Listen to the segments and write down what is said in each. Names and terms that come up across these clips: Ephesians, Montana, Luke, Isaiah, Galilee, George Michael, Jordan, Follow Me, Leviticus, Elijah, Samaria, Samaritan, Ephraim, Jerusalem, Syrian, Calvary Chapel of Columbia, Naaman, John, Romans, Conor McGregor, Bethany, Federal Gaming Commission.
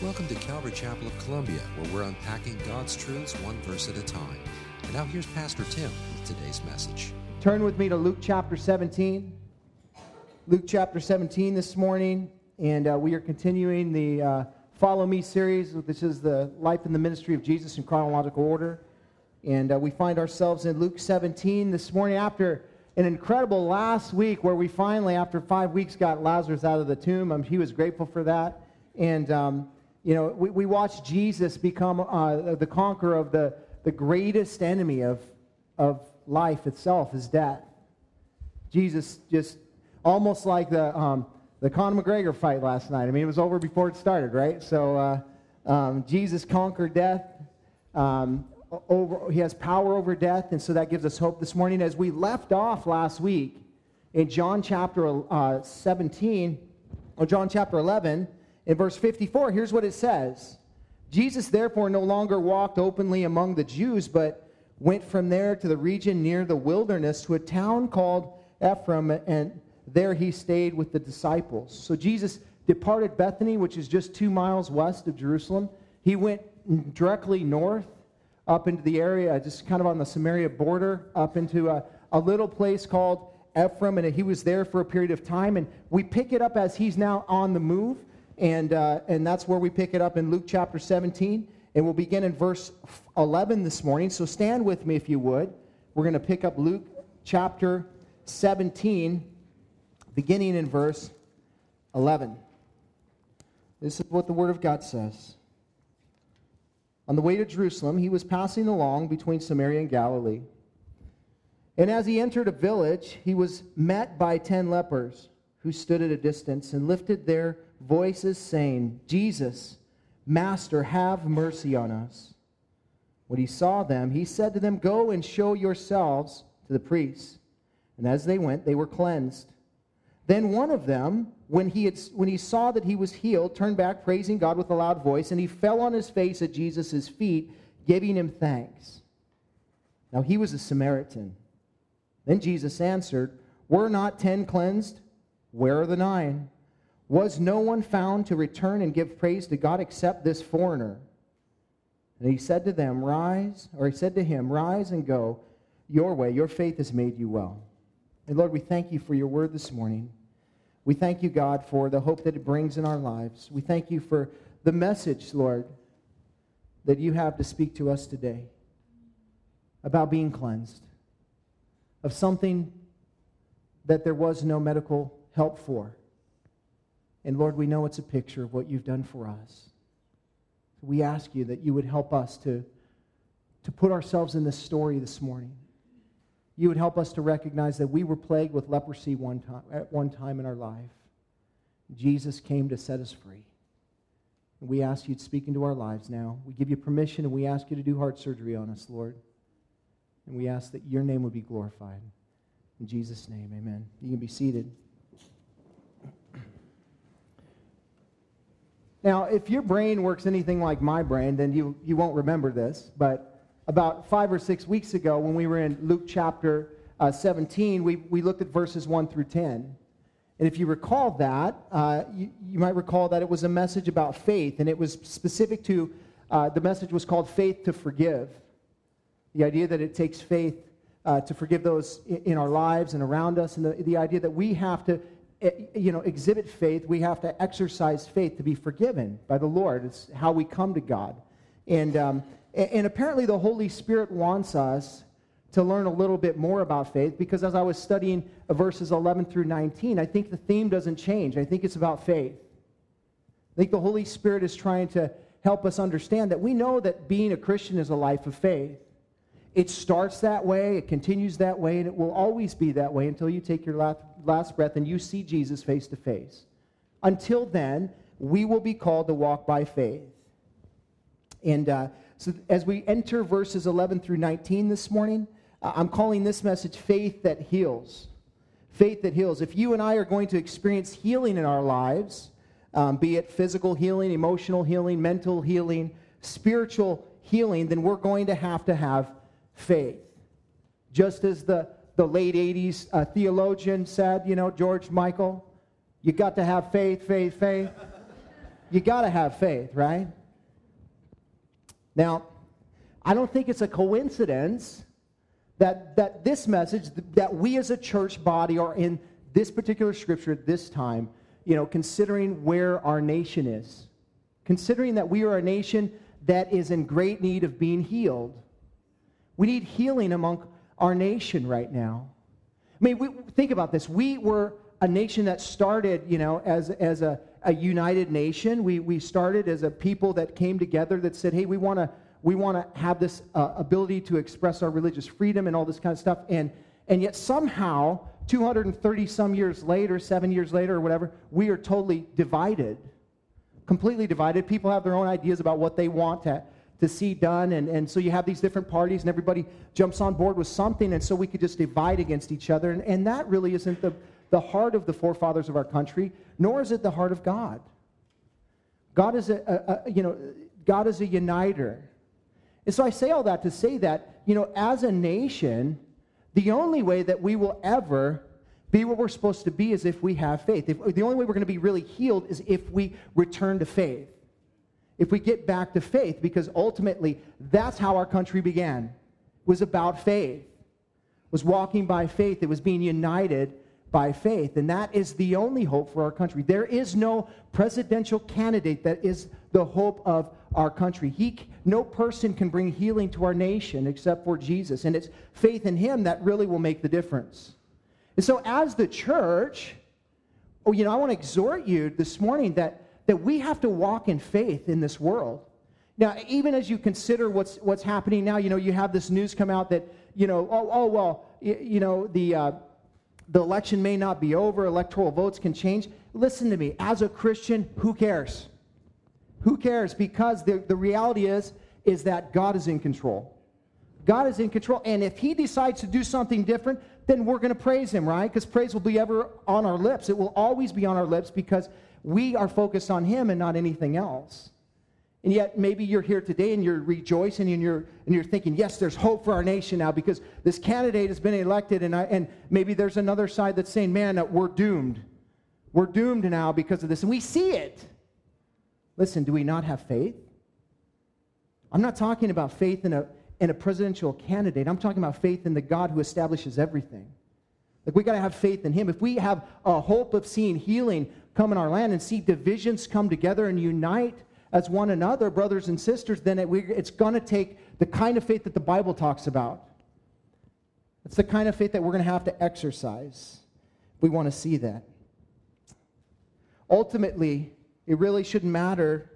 Welcome to Calvary Chapel of Columbia, where we're unpacking God's truths one verse at a time. And now here's Pastor Tim with today's message. Turn with me to Luke chapter 17. Luke chapter 17 this morning, and we are continuing the Follow Me series, which is the life and the ministry of Jesus in chronological order. And we find ourselves in Luke 17 this morning after an incredible last week where we finally, after 5 weeks, got Lazarus out of the tomb. He was grateful for that. And we watched Jesus become the conqueror of the greatest enemy of life itself, is death. Jesus just, almost like the Conor McGregor fight last night. I mean, it was over before it started, right? So Jesus conquered death. He has power over death, and so that gives us hope this morning. As we left off last week in John chapter 17, or John chapter 11, in verse 54, here's what it says. Jesus therefore no longer walked openly among the Jews, but went from there to the region near the wilderness to a town called Ephraim, and there he stayed with the disciples. So Jesus departed Bethany, which is just 2 miles west of Jerusalem. He went directly north up into the area, just kind of on the Samaria border, up into a little place called Ephraim, and he was there for a period of time. And we pick it up as he's now on the move. And that's where we pick it up in Luke chapter 17. And we'll begin in verse 11 this morning. So stand with me if you would. We're going to pick up Luke chapter 17, beginning in verse 11. This is what the Word of God says. On the way to Jerusalem, he was passing along between Samaria and Galilee. And as he entered a village, he was met by 10 lepers who stood at a distance and lifted their voices saying, "Jesus, Master, have mercy on us." When he saw them, he said to them, "Go and show yourselves to the priests." And as they went, they were cleansed. Then one of them, when he saw that he was healed, turned back, praising God with a loud voice, and he fell on his face at Jesus' feet, giving him thanks. Now he was a Samaritan. Then Jesus answered, "Were not 10 cleansed? Where are the 9? Was no one found to return and give praise to God except this foreigner?" And he said to him, "Rise and go your way. Your faith has made you well." And Lord, we thank you for your word this morning. We thank you, God, for the hope that it brings in our lives. We thank you for the message, Lord, that you have to speak to us today about being cleansed of something that there was no medical help for. And Lord, we know it's a picture of what you've done for us. We ask you that you would help us to put ourselves in this story this morning. You would help us to recognize that we were plagued with leprosy at one time in our life. Jesus came to set us free. And we ask you to speak into our lives now. We give you permission, and we ask you to do heart surgery on us, Lord. And we ask that your name would be glorified. In Jesus' name, amen. You can be seated. Now, if your brain works anything like my brain, then you won't remember this, but about 5 or 6 weeks ago when we were in Luke chapter 17, we looked at verses 1 through 10. And if you recall that, you might recall that it was a message about faith, and it was specific to, the message was called Faith to Forgive. The idea that it takes faith to forgive those in our lives and around us, and the idea that we have to exhibit faith. We have to exercise faith to be forgiven by the Lord. It's how we come to God. And apparently the Holy Spirit wants us to learn a little bit more about faith, because as I was studying verses 11 through 19, I think the theme doesn't change. I think it's about faith. I think the Holy Spirit is trying to help us understand that we know that being a Christian is a life of faith. It starts that way, it continues that way, and it will always be that way until you take your last breath and you see Jesus face to face. Until then, we will be called to walk by faith. And so as we enter verses 11 through 19 this morning, I'm calling this message Faith That Heals. Faith That Heals. If you and I are going to experience healing in our lives, be it physical healing, emotional healing, mental healing, spiritual healing, then we're going to have faith. Just as the late 80s theologian said, George Michael, you got to have faith, faith, faith. you got to have faith, right? Now, I don't think it's a coincidence that this message, that we as a church body are in this particular scripture at this time, you know, considering where our nation is, considering that we are a nation that is in great need of being healed. We need healing among our nation right now. I mean, think about this. We were a nation that started, you know, as a united nation. We started as a people that came together that said, hey, we want to have this ability to express our religious freedom and all this kind of stuff. And yet somehow, 230-some years later, 7 years later or whatever, we are totally divided, completely divided. People have their own ideas about what they want to see done. And so you have these different parties, and everybody jumps on board with something, and so we could just divide against each other. And that really isn't the heart of the forefathers of our country, nor is it the heart of God. God is God is a uniter. And so I say all that to say that, you know, as a nation, the only way that we will ever be what we're supposed to be is if we have faith. The only way we're going to be really healed is if we return to faith, if we get back to faith, because ultimately that's how our country began. It was about faith. It was walking by faith. It was being united by faith. And that is the only hope for our country. There is no presidential candidate that is the hope of our country. No person can bring healing to our nation except for Jesus. And it's faith in him that really will make the difference. And so as the church, I want to exhort you this morning that we have to walk in faith in this world. Now, even as you consider what's happening now, you know, you have this news come out that, you know, the election may not be over, electoral votes can change. Listen to me, as a Christian, who cares? Who cares? Because the reality is that God is in control. God is in control, and if he decides to do something different, then we're going to praise him, right? Because praise will be ever on our lips. It will always be on our lips because we are focused on him and not anything else. And yet maybe you're here today and you're rejoicing and you're thinking, yes, there's hope for our nation now because this candidate has been elected, and maybe there's another side that's saying, man, we're doomed. We're doomed now because of this, and we see it. Listen, do we not have faith? I'm not talking about faith in a presidential candidate. I'm talking about faith in the God who establishes everything. Like, we got to have faith in him. If we have a hope of seeing healing come in our land and see divisions come together and unite as one another, brothers and sisters, then it's going to take the kind of faith that the Bible talks about. It's the kind of faith that we're going to have to exercise if we want to see that. Ultimately, it really shouldn't matter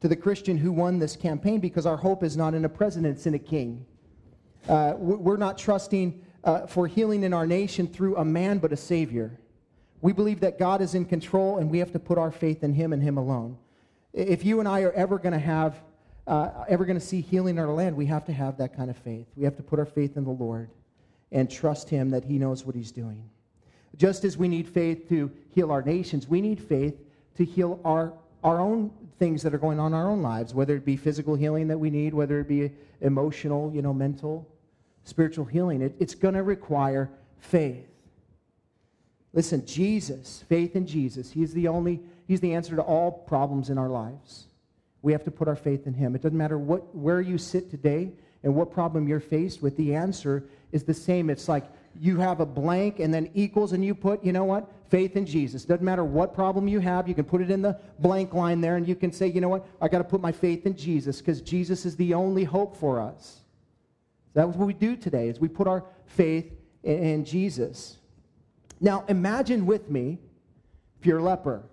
to the Christian who won this campaign because our hope is not in a president, it's in a king. We're not trusting for healing in our nation through a man but a Savior. We believe that God is in control, and we have to put our faith in him and him alone. If you and I are ever going to see healing in our land, we have to have that kind of faith. We have to put our faith in the Lord and trust him that he knows what he's doing. Just as we need faith to heal our nations, we need faith to heal our own things that are going on in our own lives, whether it be physical healing that we need, whether it be emotional, mental, spiritual healing. It's going to require faith. Listen, Jesus, faith in Jesus, he's the answer to all problems in our lives. We have to put our faith in him. It doesn't matter where you sit today and what problem you're faced with, the answer is the same. It's like you have a blank and then equals, and you put, faith in Jesus. Doesn't matter what problem you have, you can put it in the blank line there, and you can say, I got to put my faith in Jesus because Jesus is the only hope for us. That's what we do today, is we put our faith in Jesus. Now, imagine with me if you're a leper.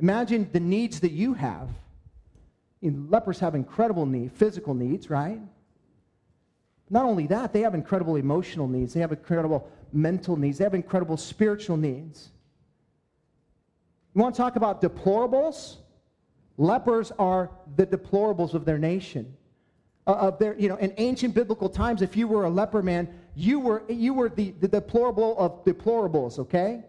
Imagine the needs that you have. Lepers have incredible needs, physical needs, right? Not only that, they have incredible emotional needs. They have incredible mental needs. They have incredible spiritual needs. You want to talk about deplorables? Lepers are the deplorables of their nation. In ancient biblical times, if you were a leper man, you were the deplorable of deplorables, okay?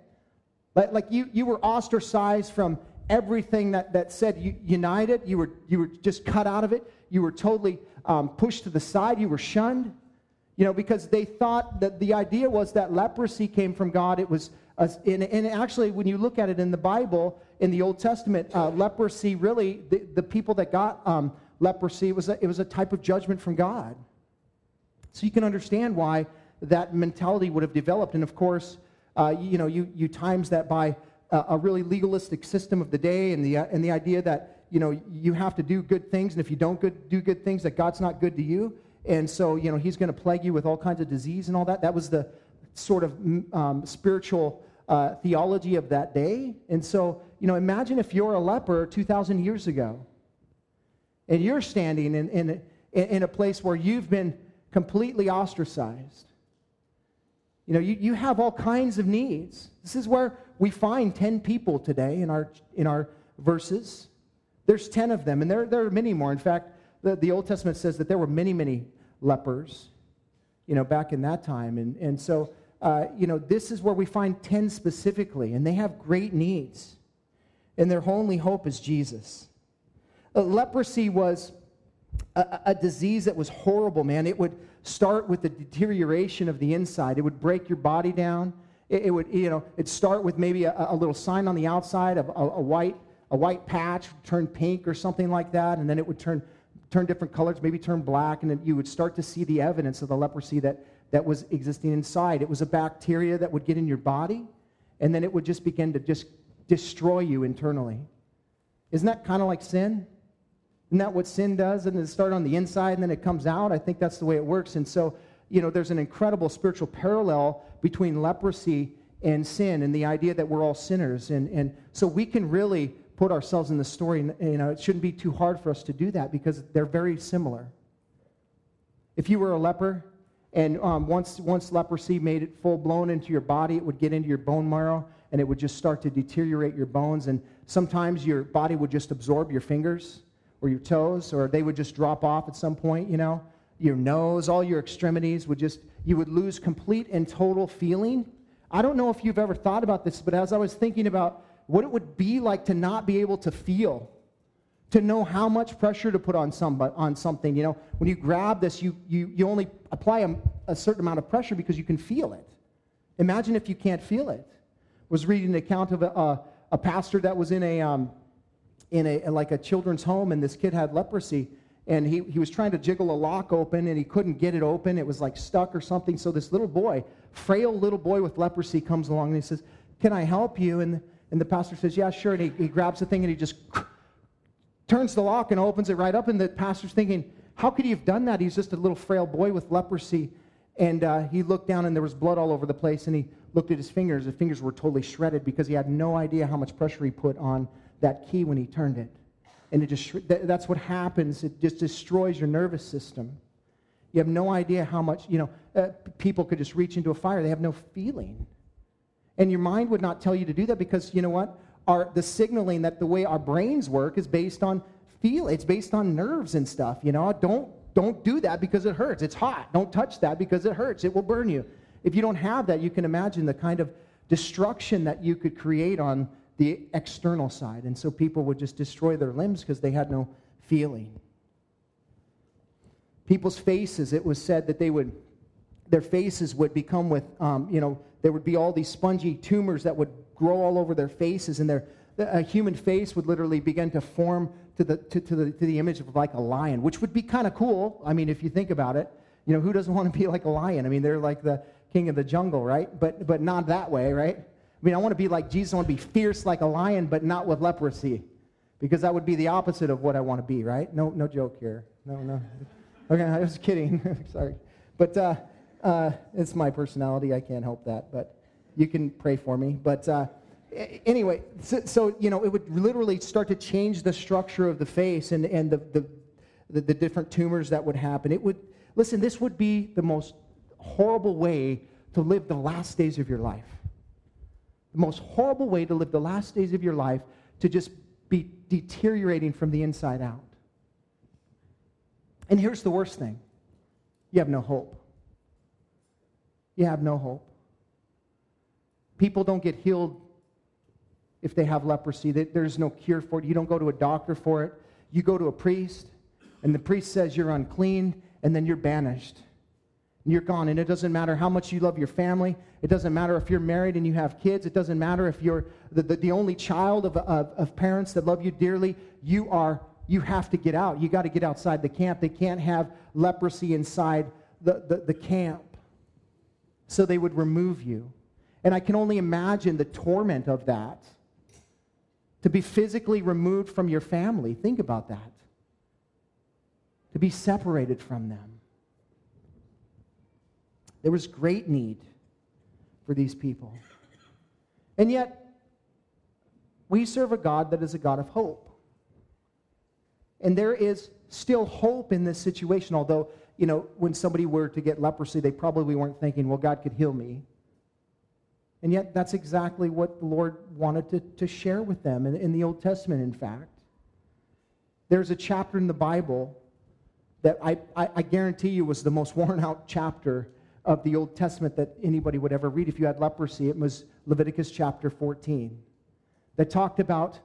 Like you were ostracized from everything that said united. You were just cut out of it. You were totally pushed to the side. You were shunned, because they thought that the idea was that leprosy came from God. It was, and actually, when you look at it in the Bible, in the Old Testament, leprosy really, the people that got leprosy, it was a type of judgment from God. So you can understand why that mentality would have developed. And of course, you times that by a really legalistic system of the day, and the idea that, you know, you have to do good things, and if you don't do good things, that God's not good to you. And so, you know, he's going to plague you with all kinds of disease and all that. That was the sort of spiritual theology of that day. And so, you know, imagine if you're a leper 2,000 years ago, and you're standing in a place where you've been completely ostracized. You know, you have all kinds of needs. This is where we find 10 people today in our verses. There's 10 of them, and there are many more. In fact, the Old Testament says that there were many, many lepers, you know, back in that time. And so, you know, this is where we find 10 specifically, and they have great needs. And their only hope is Jesus. Leprosy was a disease that was horrible, man. It would start with the deterioration of the inside. It would break your body down. It would, you know, it'd start with maybe a little sign on the outside of a white patch, turn pink or something like that, and then it would turn different colors, maybe turn black, and then you would start to see the evidence of the leprosy that was existing inside. It was a bacteria that would get in your body, and then it would just begin to just destroy you internally. Isn't that kind of like sin? Isn't that what sin does? And it starts on the inside, and then it comes out. I think that's the way it works. And so, you know, there's an incredible spiritual parallel between leprosy and sin, and the idea that we're all sinners. And so we can really put ourselves in the story, and, you know, it shouldn't be too hard for us to do that, because they're very similar. If you were a leper, and once leprosy made it full-blown into your body, it would get into your bone marrow, and it would just start to deteriorate your bones, and sometimes your body would just absorb your fingers or your toes, or they would just drop off at some point, you know. Your nose, all your extremities would just, you would lose complete and total feeling. I don't know if you've ever thought about this, but as I was thinking about what it would be like to not be able to feel, to know how much pressure to put on something. You know, when you grab this, you only apply a certain amount of pressure because you can feel it. Imagine if you can't feel it. I was reading an account of a pastor that was in a children's home, and this kid had leprosy, and he was trying to jiggle a lock open, and he couldn't get it open. It was like stuck or something. So this little boy, frail little boy with leprosy, comes along and he says, "Can I help you?" And the pastor says, "Yeah, sure." And he grabs the thing, and he just turns the lock and opens it right up. And the pastor's thinking, how could he have done that? He's just a little frail boy with leprosy. And he looked down, and there was blood all over the place. And he looked at his fingers. His fingers were totally shredded because he had no idea how much pressure he put on that key when he turned it. And it just that's what happens. It just destroys your nervous system. You have no idea how much, you know, people could just reach into a fire. They have no feeling. And your mind would not tell you to do that because, you know what, the signaling that the way our brains work is based on feel. It's based on nerves and stuff, you know. Don't do that because it hurts. It's hot. Don't touch that because it hurts. It will burn you. If you don't have that, you can imagine the kind of destruction that you could create on the external side. And so people would just destroy their limbs because they had no feeling. People's faces, it was said that their faces would become with, you know, there would be all these spongy tumors that would grow all over their faces, and a human face would literally begin to form to the image of like a lion, which would be kind of cool. I mean, if you think about it, you know, who doesn't want to be like a lion? I mean, they're like the king of the jungle, right? But not that way, right? I mean, I want to be like Jesus. I want to be fierce like a lion, but not with leprosy, because that would be the opposite of what I want to be, right? No joke here. No. Okay, I was kidding. Sorry, but. It's my personality. I can't help that, but you can pray for me. But anyway, so you know, it would literally start to change the structure of the face and the different tumors that would happen. It would, listen, this would be the most horrible way to live the last days of your life. The most horrible way to live the last days of your life, to just be deteriorating from the inside out. And here's the worst thing. You have no hope. You have no hope. People don't get healed if they have leprosy. There's no cure for it. You don't go to a doctor for it. You go to a priest, and the priest says you're unclean, and then you're banished. you're gone. And it doesn't matter how much you love your family. It doesn't matter if you're married and you have kids. It doesn't matter if you're the only child of parents that love you dearly. You have to get out. You got to get outside the camp. They can't have leprosy inside the camp. So they would remove you. And I can only imagine the torment of that. To be physically removed from your family. Think about that. To be separated from them. There was great need for these people. And yet, we serve a God that is a God of hope. And there is still hope in this situation, although, you know, when somebody were to get leprosy, they probably weren't thinking, well, God could heal me. And yet, that's exactly what the Lord wanted to share with them in the Old Testament, in fact. There's a chapter in the Bible that I guarantee you was the most worn-out chapter of the Old Testament that anybody would ever read if you had leprosy. It was Leviticus chapter 14 that talked about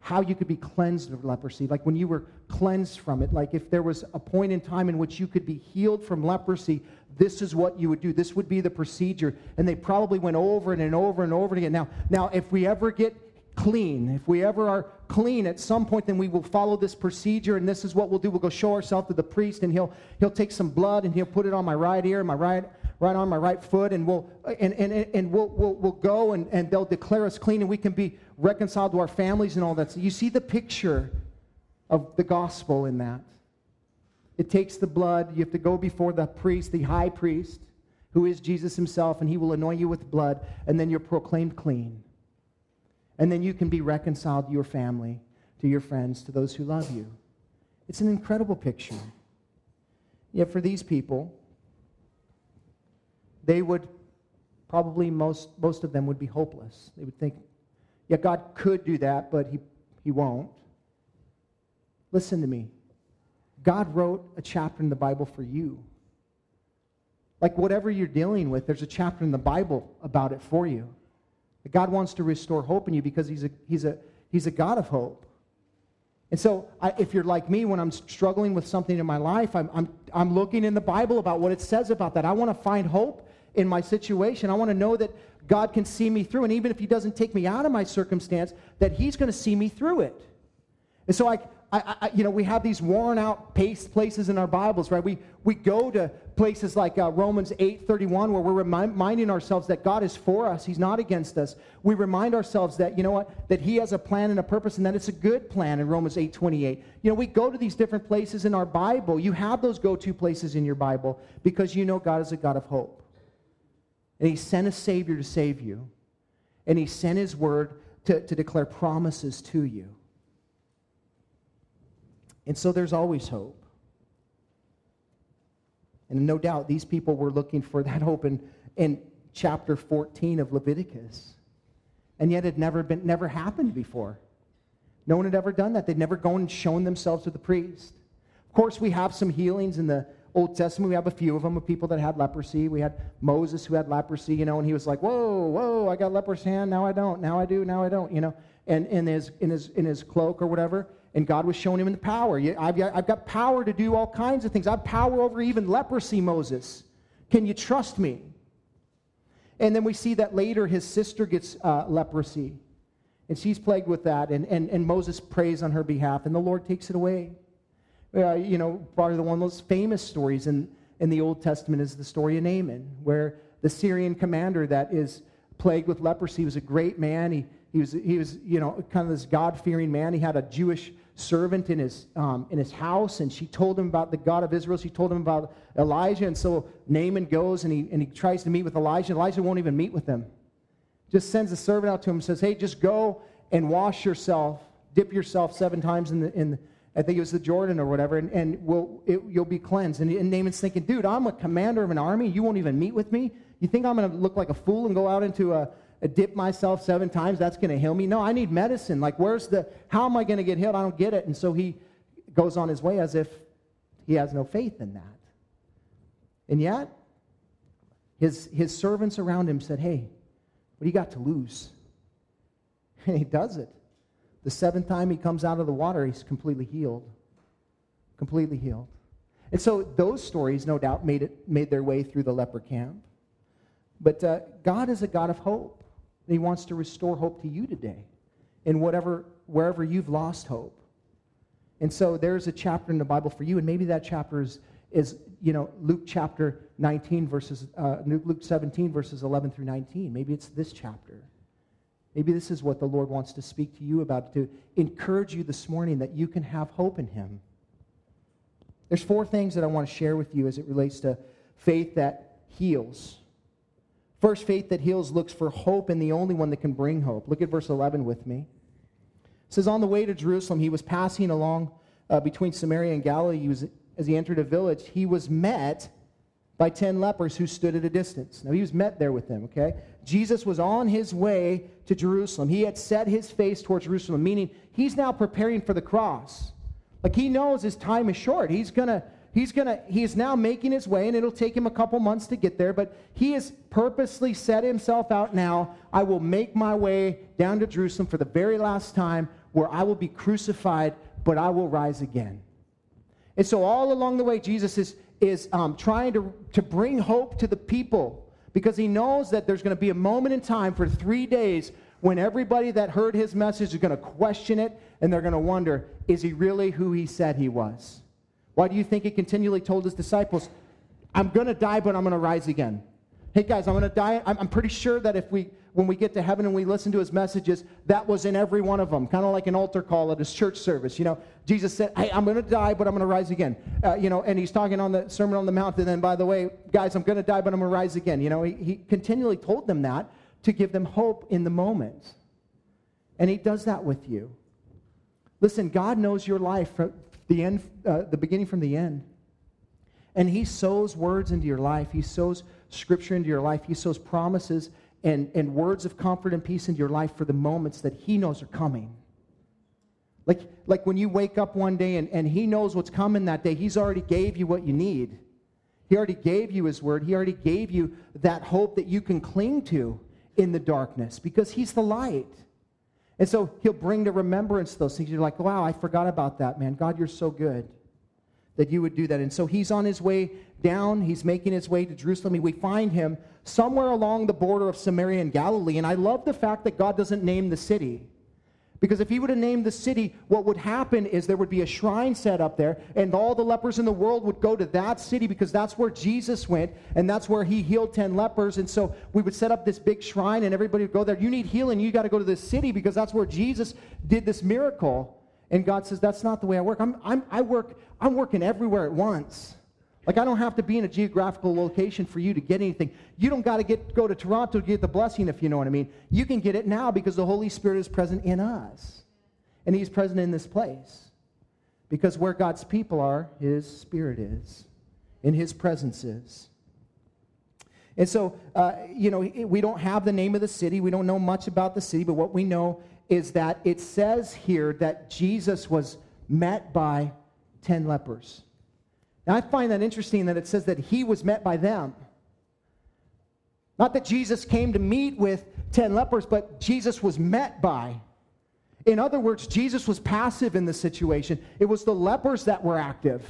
how you could be cleansed of leprosy, like when you were cleansed from it, like if there was a point in time in which you could be healed from leprosy, this is what you would do. This would be the procedure. And they probably went over it and over and over again. Now, if we ever get clean, if we ever are clean at some point, then we will follow this procedure, and this is what we'll do. We'll go show ourselves to the priest, and he'll take some blood, and he'll put it on my right ear, my right arm, my right foot, and we'll go, and they'll declare us clean, and we can be reconciled to our families and all that. So you see the picture of the gospel in that. It takes the blood. You have to go before the priest, the high priest, who is Jesus himself, and he will anoint you with blood, and then you're proclaimed clean. And then you can be reconciled to your family, to your friends, to those who love you. It's an incredible picture. Yet for these people, they would probably, most of them would be hopeless. They would think, yeah, God could do that, but he won't. Listen to me. God wrote a chapter in the Bible for you. Like whatever you're dealing with, there's a chapter in the Bible about it for you. God wants to restore hope in you because He's a God of hope. And so, if you're like me, when I'm struggling with something in my life, I'm looking in the Bible about what it says about that. I want to find hope in my situation. I want to know that God can see me through, and even if He doesn't take me out of my circumstance, that He's going to see me through it. And so, we have these worn-out places in our Bibles, right? We go to places like Romans 8:31, where we're reminding ourselves that God is for us; He's not against us. We remind ourselves that that He has a plan and a purpose, and that it's a good plan. In Romans 8:28, we go to these different places in our Bible. You have those go-to places in your Bible because you know God is a God of hope, and He sent a Savior to save you, and He sent His Word to declare promises to you. And so there's always hope. And no doubt these people were looking for that hope in chapter 14 of Leviticus. And yet it never happened before. No one had ever done that. They'd never gone and shown themselves to the priest. Of course, we have some healings in the Old Testament. We have a few of them of people that had leprosy. We had Moses who had leprosy, and he was like, whoa, I got leprosy, and now I don't, now I do, now I don't, and in his cloak or whatever. And God was showing him in the power. I've got power to do all kinds of things. I have power over even leprosy, Moses. Can you trust me? And then we see that later his sister gets leprosy. And she's plagued with that. And Moses prays on her behalf. And the Lord takes it away. Part of one of those famous stories in the Old Testament is the story of Naaman, where the Syrian commander that is plagued with leprosy was a great man. He was kind of this God-fearing man. He had a Jewish servant in his house, and she told him about the God of Israel. She told him about Elijah, and so Naaman goes and he tries to meet with Elijah. Elijah won't even meet with him. Just sends a servant out to him and says, "Hey, just go and wash yourself, dip yourself 7 times in I think it was the Jordan or whatever, and you'll be cleansed." And Naaman's thinking, "Dude, I'm a commander of an army. You won't even meet with me. You think I'm going to look like a fool and go out into a dip myself 7 times, that's going to heal me? No, I need medicine. Like, how am I going to get healed? I don't get it." And so he goes on his way as if he has no faith in that. And yet, his servants around him said, "Hey, what do you got to lose?" And he does it. The 7th time he comes out of the water, he's completely healed. Completely healed. And so those stories, no doubt, made their way through the leper camp. But God is a God of hope, and He wants to restore hope to you today in wherever you've lost hope. And so there's a chapter in the Bible for you, and maybe that chapter is Luke chapter 19 verses, Luke 17 verses 11 through 19. Maybe it's this chapter. Maybe this is what the Lord wants to speak to you about, to encourage you this morning that you can have hope in Him. There's four things that I want to share with you as it relates to faith that heals. First, faith that heals looks for hope in the only one that can bring hope. Look at verse 11 with me. It says, on the way to Jerusalem, he was passing along between Samaria and Galilee. As he entered a village, he was met by 10 lepers who stood at a distance. Now, he was met there with them, okay? Jesus was on his way to Jerusalem. He had set his face towards Jerusalem, meaning he's now preparing for the cross. Like, he knows his time is short. He's now making his way, and it'll take him a couple months to get there, but he has purposely set himself out now. I will make my way down to Jerusalem for the very last time, where I will be crucified, but I will rise again. And so all along the way, Jesus is trying to bring hope to the people, because he knows that there's going to be a moment in time for 3 days when everybody that heard his message is going to question it, and they're going to wonder, is he really who he said he was? Why do you think he continually told his disciples, I'm going to die, but I'm going to rise again? Hey, guys, I'm going to die. I'm pretty sure that when we get to heaven and we listen to his messages, that was in every one of them, kind of like an altar call at his church service. Jesus said, hey, I'm going to die, but I'm going to rise again. And he's talking on the Sermon on the Mount, and then, by the way, guys, I'm going to die, but I'm going to rise again. He continually told them that to give them hope in the moment. And he does that with you. Listen, God knows your life from the beginning from the end. And he sows words into your life. He sows scripture into your life. He sows promises and words of comfort and peace into your life for the moments that he knows are coming. Like when you wake up one day and he knows what's coming that day, he's already gave you what you need. He already gave you his word. He already gave you that hope that you can cling to in the darkness, because he's the light. And so he'll bring to remembrance those things. You're like, wow, I forgot about that, man. God, you're so good that you would do that. And so he's on his way down. He's making his way to Jerusalem. We find him somewhere along the border of Samaria and Galilee. And I love the fact that God doesn't name the city. Because if he would have named the city, what would happen is there would be a shrine set up there, and all the lepers in the world would go to that city, because that's where Jesus went, and that's where he healed 10 lepers. And so we would set up this big shrine, and everybody would go there. You need healing, you got to go to this city, because that's where Jesus did this miracle. And God says, that's not the way I work. I'm working everywhere at once. Like, I don't have to be in a geographical location for you to get anything. You don't got to go to Toronto to get the blessing, if you know what I mean. You can get it now, because the Holy Spirit is present in us. And he's present in this place. Because where God's people are, his Spirit is. And his presence is. And so, we don't have the name of the city. We don't know much about the city. But what we know is that it says here that Jesus was met by 10 lepers. Now, I find that interesting that it says that he was met by them. Not that Jesus came to meet with 10 lepers, but Jesus was met by. In other words, Jesus was passive in the situation. It was the lepers that were active.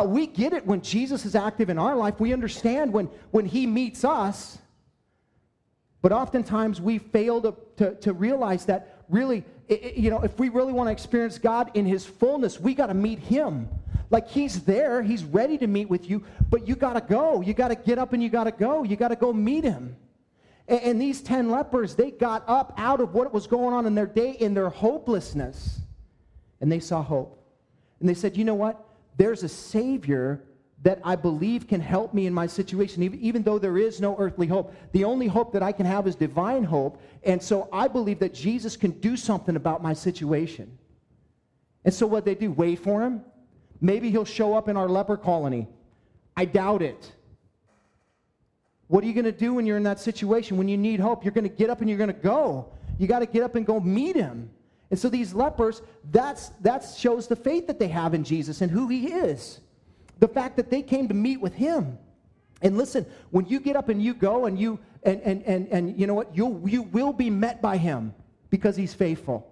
We get it when Jesus is active in our life. We understand when he meets us. But oftentimes we fail to realize that really, if we really want to experience God in his fullness, we got to meet him. Like, he's there, he's ready to meet with you, but you got to go. You got to get up and you got to go. You got to go meet him. And these 10 lepers, they got up out of what was going on in their day, in their hopelessness, and they saw hope. And they said, you know what? There's a Savior that I believe can help me in my situation, even though there is no earthly hope. The only hope that I can have is divine hope, and so I believe that Jesus can do something about my situation. And so what they do, wait for him. Maybe he'll show up in our leper colony. I doubt it. What are you going to do when you're in that situation, when you need hope? You're going to get up and you're going to go. You got to get up and go meet him. And so these lepers, that shows the faith that they have in Jesus and who he is. The fact that they came to meet with him. And listen, when you get up and you go and you know what? You will be met by him, because he's faithful.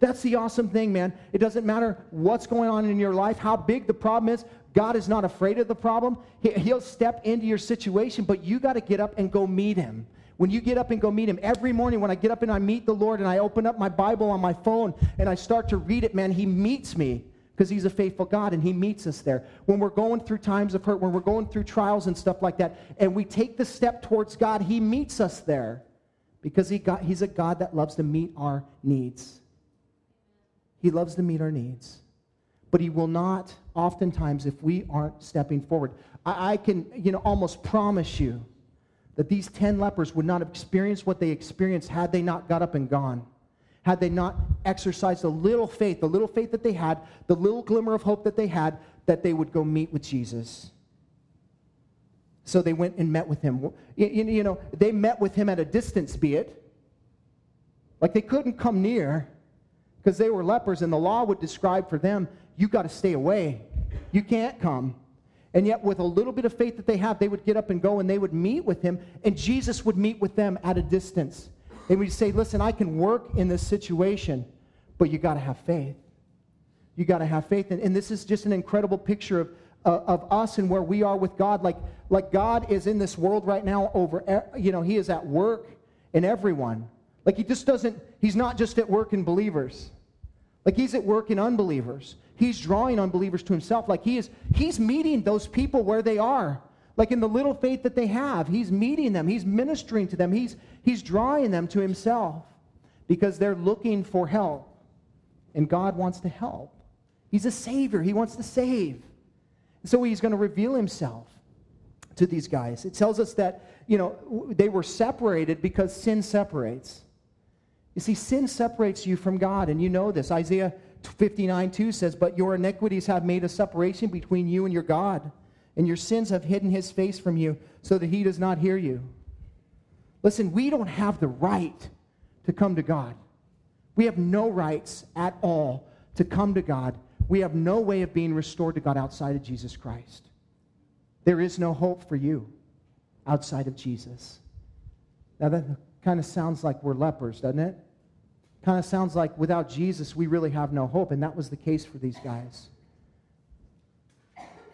That's the awesome thing, man. It doesn't matter what's going on in your life, how big the problem is. God is not afraid of the problem. He'll step into your situation, but you got to get up and go meet him. When you get up and go meet him, every morning when I get up and I meet the Lord and I open up my Bible on my phone and I start to read it, man, he meets me because he's a faithful God and he meets us there. When we're going through times of hurt, when we're going through trials and stuff like that, and we take the step towards God, he meets us there because he's a God that loves to meet our needs. He loves to meet our needs. But he will not oftentimes if we aren't stepping forward. I can almost promise you that these 10 lepers would not have experienced what they experienced had they not got up and gone, had they not exercised the little faith that they had, the little glimmer of hope that they had, that they would go meet with Jesus. So they went and met with him. They met with him at a distance, be it. Like they couldn't come near because they were lepers, and the law would describe for them, you got to stay away. You can't come. And yet with a little bit of faith that they have, they would get up and go and they would meet with him, and Jesus would meet with them at a distance. And we'd say, listen, I can work in this situation, but you got to have faith. You got to have faith. And this is just an incredible picture of us and where we are with God. Like God is in this world right now over, he is at work in everyone. Like he's not just at work in believers. Like he's at work in unbelievers. He's drawing unbelievers to himself. Like he's meeting those people where they are. Like in the little faith that they have, he's meeting them. He's ministering to them. He's drawing them to himself because they're looking for help. And God wants to help. He's a savior. He wants to save. And so he's going to reveal himself to these guys. It tells us that, they were separated because sin separates. You see, sin separates you from God, and you know this. Isaiah 59:2 says, but your iniquities have made a separation between you and your God, and your sins have hidden his face from you so that he does not hear you. Listen, we don't have the right to come to God. We have no rights at all to come to God. We have no way of being restored to God outside of Jesus Christ. There is no hope for you outside of Jesus. Now that kind of sounds like we're lepers, doesn't it? Kind of sounds like without Jesus, we really have no hope, and that was the case for these guys.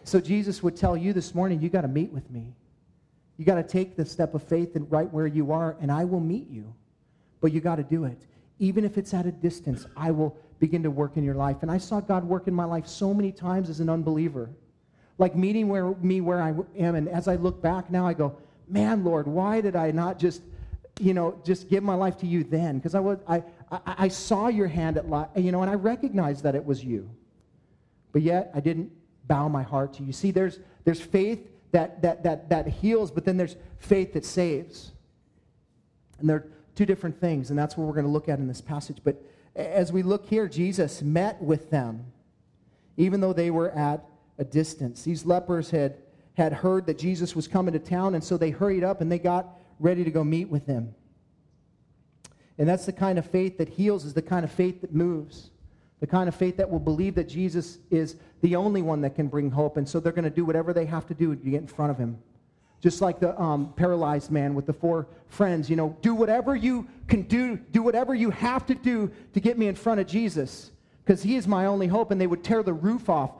So Jesus would tell you this morning, you got to meet with me. You got to take the step of faith and right where you are, and I will meet you. But you got to do it. Even if it's at a distance, I will begin to work in your life. And I saw God work in my life so many times as an unbeliever. Like meeting where I am, and as I look back now, I go, man, Lord, why did I not just give my life to you then? Because I saw your hand at life, and I recognized that it was you. But yet, I didn't bow my heart to you. See, there's faith that heals, but then there's faith that saves. And they're two different things, and that's what we're going to look at in this passage. But as we look here, Jesus met with them, even though they were at a distance. These lepers had heard that Jesus was coming to town, and so they hurried up, and they got ready to go meet with him. And that's the kind of faith that heals, is the kind of faith that moves, the kind of faith that will believe that Jesus is the only one that can bring hope. And so they're going to do whatever they have to do to get in front of him. Just like the paralyzed man with the four friends, do whatever you can do whatever you have to do to get me in front of Jesus, because he is my only hope. And they would tear the roof off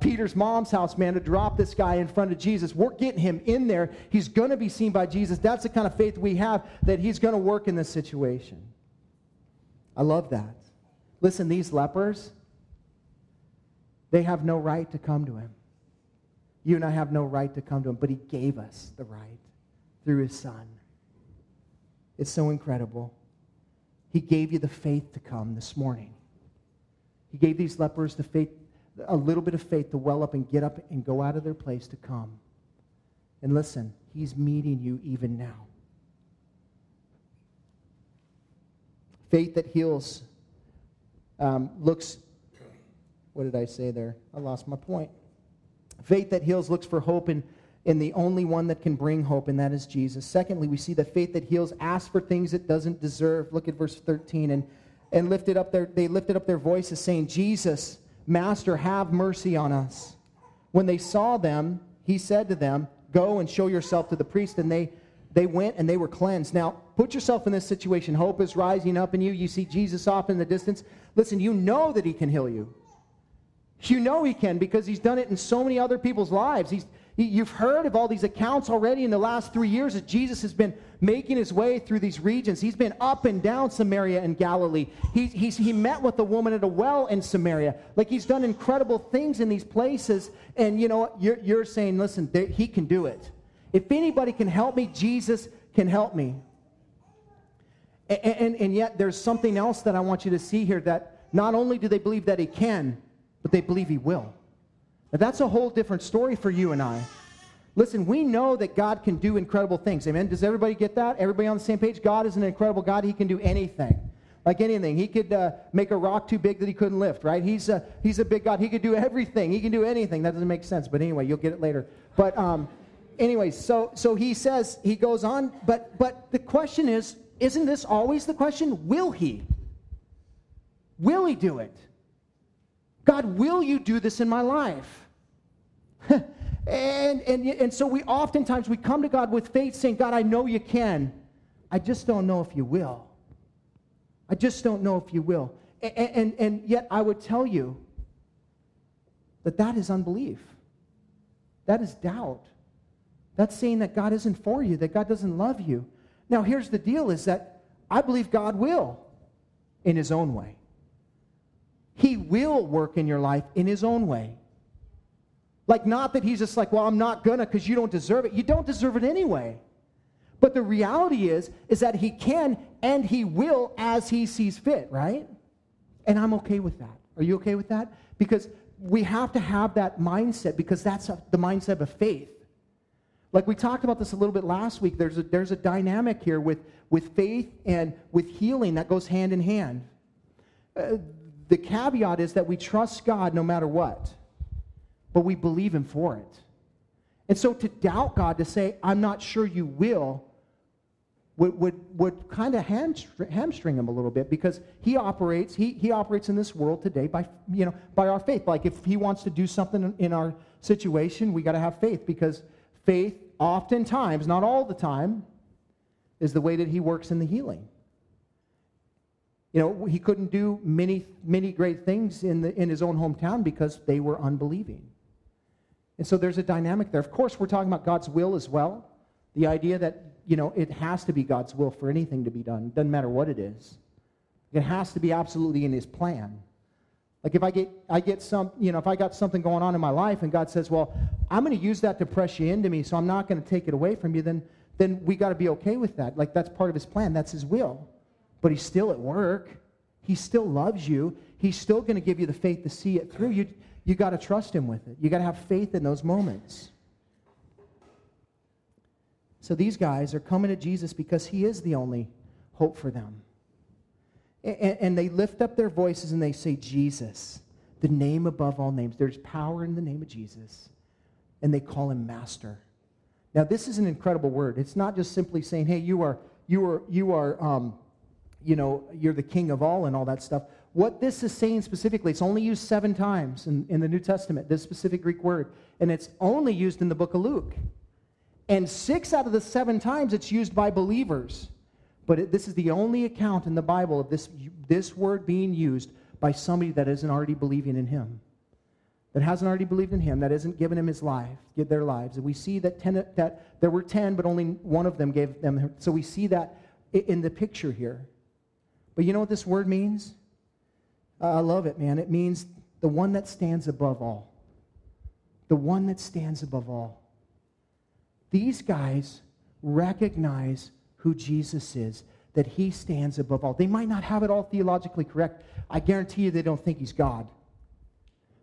Peter's mom's house, man, to drop this guy in front of Jesus. We're getting him in there. He's going to be seen by Jesus. That's the kind of faith we have, that he's going to work in this situation. I love that. Listen, these lepers, they have no right to come to him. You and I have no right to come to him, but he gave us the right through his son. It's so incredible. He gave you the faith to come this morning. He gave these lepers the faith, a little bit of faith to well up and get up and go out of their place to come. And listen, he's meeting you even now. Faith that heals looks, what did I say there? I lost my point. Faith that heals looks for hope in the only one that can bring hope, and that is Jesus. Secondly, we see that faith that heals asks for things it doesn't deserve. Look at verse 13, and they lifted up their voices saying, Jesus, Master, have mercy on us. When they saw them, he said to them, go and show yourself to the priest. And they went and they were cleansed. Now, put yourself in this situation. Hope is rising up in you. You see Jesus off in the distance. Listen, you know that he can heal you. You know he can, because he's done it in so many other people's lives. You've heard of all these accounts already in the last 3 years as Jesus has been making his way through these regions. He's been up and down Samaria and Galilee. He met with a woman at a well in Samaria. Like, he's done incredible things in these places. And, you know, you're saying, listen, he can do it. If anybody can help me, Jesus can help me. And yet there's something else that I want you to see here, that not only do they believe that he can, but they believe he will. Now, that's a whole different story for you and I. Listen, we know that God can do incredible things. Amen? Does everybody get that? Everybody on the same page? God is an incredible God. He can do anything, like anything. He could make a rock too big that he couldn't lift, right? He's a big God. He could do everything. He can do anything. That doesn't make sense, but anyway, you'll get it later. But anyways, so he says, he goes on, but the question is, isn't this always the question? Will he? Will he do it? God, will you do this in my life? and so we oftentimes, we come to God with faith saying, God, I know you can. I just don't know if you will. I just don't know if you will. And yet I would tell you that that is unbelief. That is doubt. That's saying that God isn't for you, that God doesn't love you. Now, here's the deal, is that I believe God will in his own way. He will work in your life in his own way. Like, not that he's just like, well, I'm not gonna because you don't deserve it. You don't deserve it anyway. But the reality is that he can and he will as he sees fit, right? And I'm okay with that. Are you okay with that? Because we have to have that mindset, because that's the mindset of faith. Like, we talked about this a little bit last week. There's a dynamic here with faith and with healing that goes hand in hand. The caveat is that we trust God no matter what, but we believe him for it. And so to doubt God, to say, I'm not sure you will, would kind of hamstring him a little bit, because he operates in this world today by our faith. Like, if he wants to do something in our situation, we got to have faith, because faith oftentimes, not all the time, is the way that he works in the healing. You know, he couldn't do many, many great things in his own hometown because they were unbelieving. And so there's a dynamic there. Of course, we're talking about God's will as well. The idea that, you know, it has to be God's will for anything to be done. It doesn't matter what it is. It has to be absolutely in his plan. Like, if I got something going on in my life and God says, well, I'm going to use that to press you into me, so I'm not going to take it away from you, then we got to be okay with that. Like, that's part of his plan. That's his will. But he's still at work. He still loves you. He's still going to give you the faith to see it through. You got to trust him with it. You got to have faith in those moments. So these guys are coming to Jesus because he is the only hope for them. And they lift up their voices and they say, Jesus, the name above all names. There's power in the name of Jesus. And they call him Master. Now, this is an incredible word. It's not just simply saying, hey, you're the king of all and all that stuff. What this is saying specifically, it's only used 7 times in the New Testament, this specific Greek word. And it's only used in the book of Luke. And 6 out of the 7 times it's used by believers. But this is the only account in the Bible of this word being used by somebody that isn't already believing in him. That hasn't already believed in him, that isn't given him their lives. And we see that that there were 10, but only one of them gave them. So we see that in the picture here. But you know what this word means? I love it, man. It means the one that stands above all. The one that stands above all. These guys recognize who Jesus is, that he stands above all. They might not have it all theologically correct. I guarantee you they don't think he's God.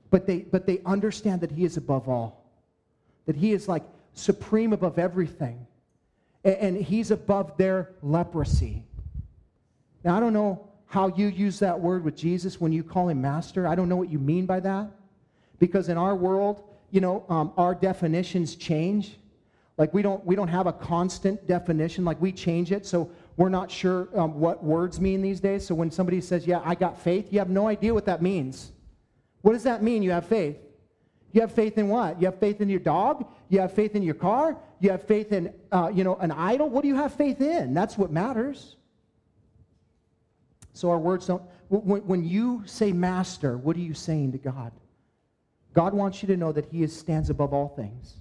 But they understand that he is above all. That he is like supreme above everything. And he's above their leprosy. Now, I don't know how you use that word with Jesus when you call him Master. I don't know what you mean by that. Because in our world, you know, our definitions change. Like, we don't have a constant definition. Like, we change it, so we're not sure what words mean these days. So when somebody says, yeah, I got faith, you have no idea what that means. What does that mean, you have faith? You have faith in what? You have faith in your dog? You have faith in your car? You have faith in, an idol? What do you have faith in? That's what matters. So our words don't, when you say Master, what are you saying to God? God wants you to know that He stands above all things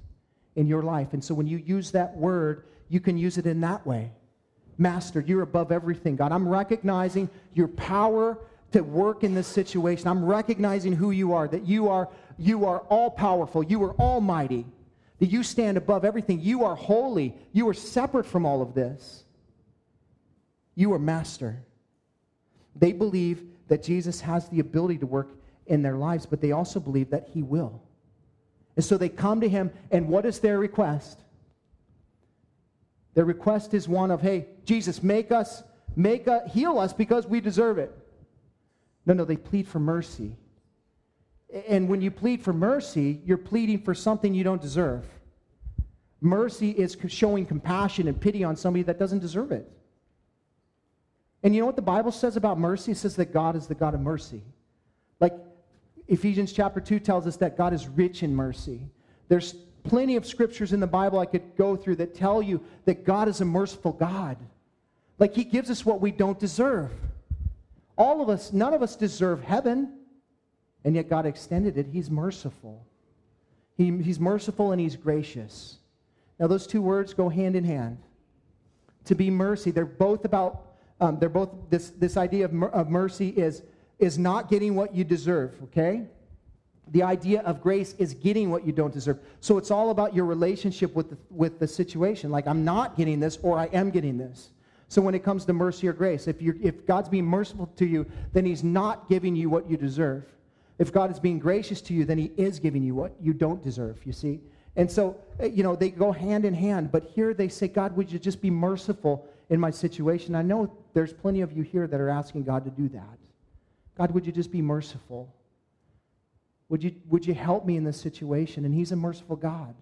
in your life. And so when you use that word, you can use it in that way. Master, you're above everything, God. I'm recognizing your power to work in this situation. I'm recognizing who you are, that you are all-powerful. You are almighty, that you stand above everything. You are holy. You are separate from all of this. You are master. They believe that Jesus has the ability to work in their lives, but they also believe that He will. And so they come to Him, and what is their request? Their request is one of, hey, Jesus, heal us because we deserve it. No, they plead for mercy. And when you plead for mercy, you're pleading for something you don't deserve. Mercy is showing compassion and pity on somebody that doesn't deserve it. And you know what the Bible says about mercy? It says that God is the God of mercy. Like Ephesians chapter 2 tells us that God is rich in mercy. There's plenty of scriptures in the Bible I could go through that tell you that God is a merciful God. Like He gives us what we don't deserve. All of us, none of us deserve heaven, and yet God extended it. He's merciful. He's merciful and He's gracious. Now those two words go hand in hand. To be mercy, they're both about. They're both this idea of mercy is not getting what you deserve. Okay, the idea of grace is getting what you don't deserve. So it's all about your relationship with the situation. Like I'm not getting this, or I am getting this. So when it comes to mercy or grace, if God's being merciful to you, then He's not giving you what you deserve. If God is being gracious to you, then He is giving you what you don't deserve, you see. And so, they go hand in hand. But here they say, God, would you just be merciful in my situation? I know there's plenty of you here that are asking God to do that. God, would you just be merciful? Would you help me in this situation? And He's a merciful God.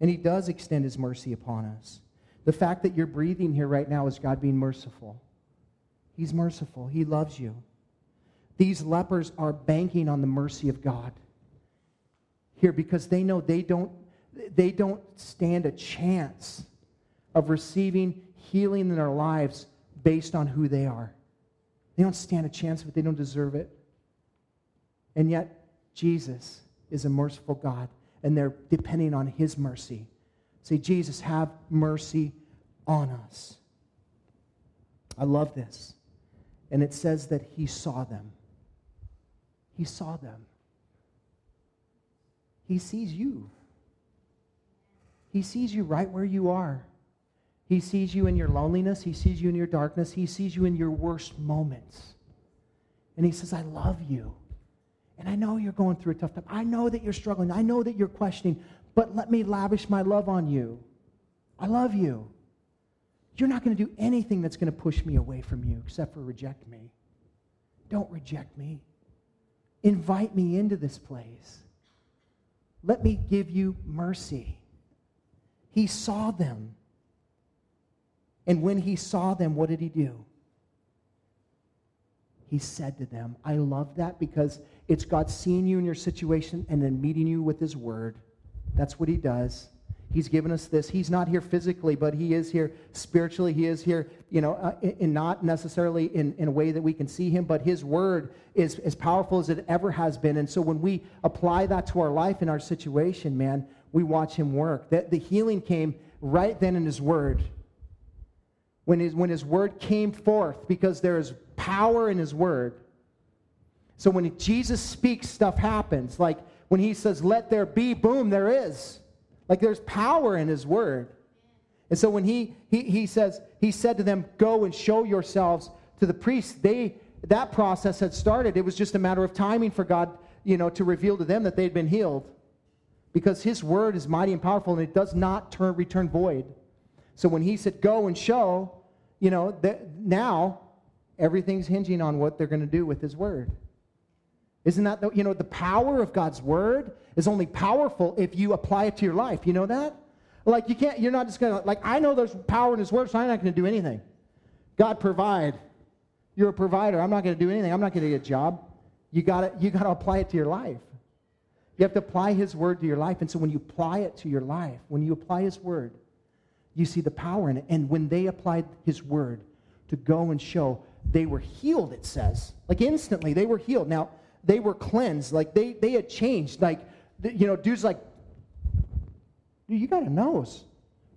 And He does extend His mercy upon us. The fact that you're breathing here right now is God being merciful. He's merciful. He loves you. These lepers are banking on the mercy of God here because they know they don't stand a chance of receiving healing in their lives based on who they are. They don't stand a chance of it. They don't deserve it. And yet, Jesus is a merciful God, and they're depending on His mercy. Say, Jesus, have mercy on us. I love this. And it says that He saw them. He saw them. He sees you. He sees you right where you are. He sees you in your loneliness. He sees you in your darkness. He sees you in your worst moments. And He says, I love you. And I know you're going through a tough time. I know that you're struggling. I know that you're questioning. But let me lavish my love on you. I love you. You're not going to do anything that's going to push me away from you except for reject me. Don't reject me. Invite me into this place. Let me give you mercy. He saw them. And when He saw them, what did He do? He said to them, I love that because it's God seeing you in your situation and then meeting you with His word. That's what He does. He's given us this. He's not here physically, but He is here spiritually. He is here, and not necessarily in a way that we can see Him, but His word is as powerful as it ever has been. And so when we apply that to our life and our situation, man, we watch Him work. That the healing came right then in His word. When his word came forth, because there is power in His word. So when Jesus speaks, stuff happens. Like when He says, let there be, boom, there is. Like there's power in His word. And so when he says, He said to them, go and show yourselves to the priests. That process had started. It was just a matter of timing for God, to reveal to them that they'd been healed. Because His word is mighty and powerful, and it does not return void. So when He said, go and show, now everything's hinging on what they're going to do with His word. Isn't that, the power of God's word is only powerful if you apply it to your life. You know that? Like you're not just going to, I know there's power in His word, so I'm not going to do anything. God provide. You're a provider. I'm not going to do anything. I'm not going to get a job. You got to apply it to your life. You have to apply His word to your life. And so when you apply it to your life, when you apply His word, you see the power in it. And when they applied His word to go and show, they were healed, it says. Instantly, they were healed. Now, they were cleansed. Like, they had changed. Like, you know, dude's like, dude, you got a nose.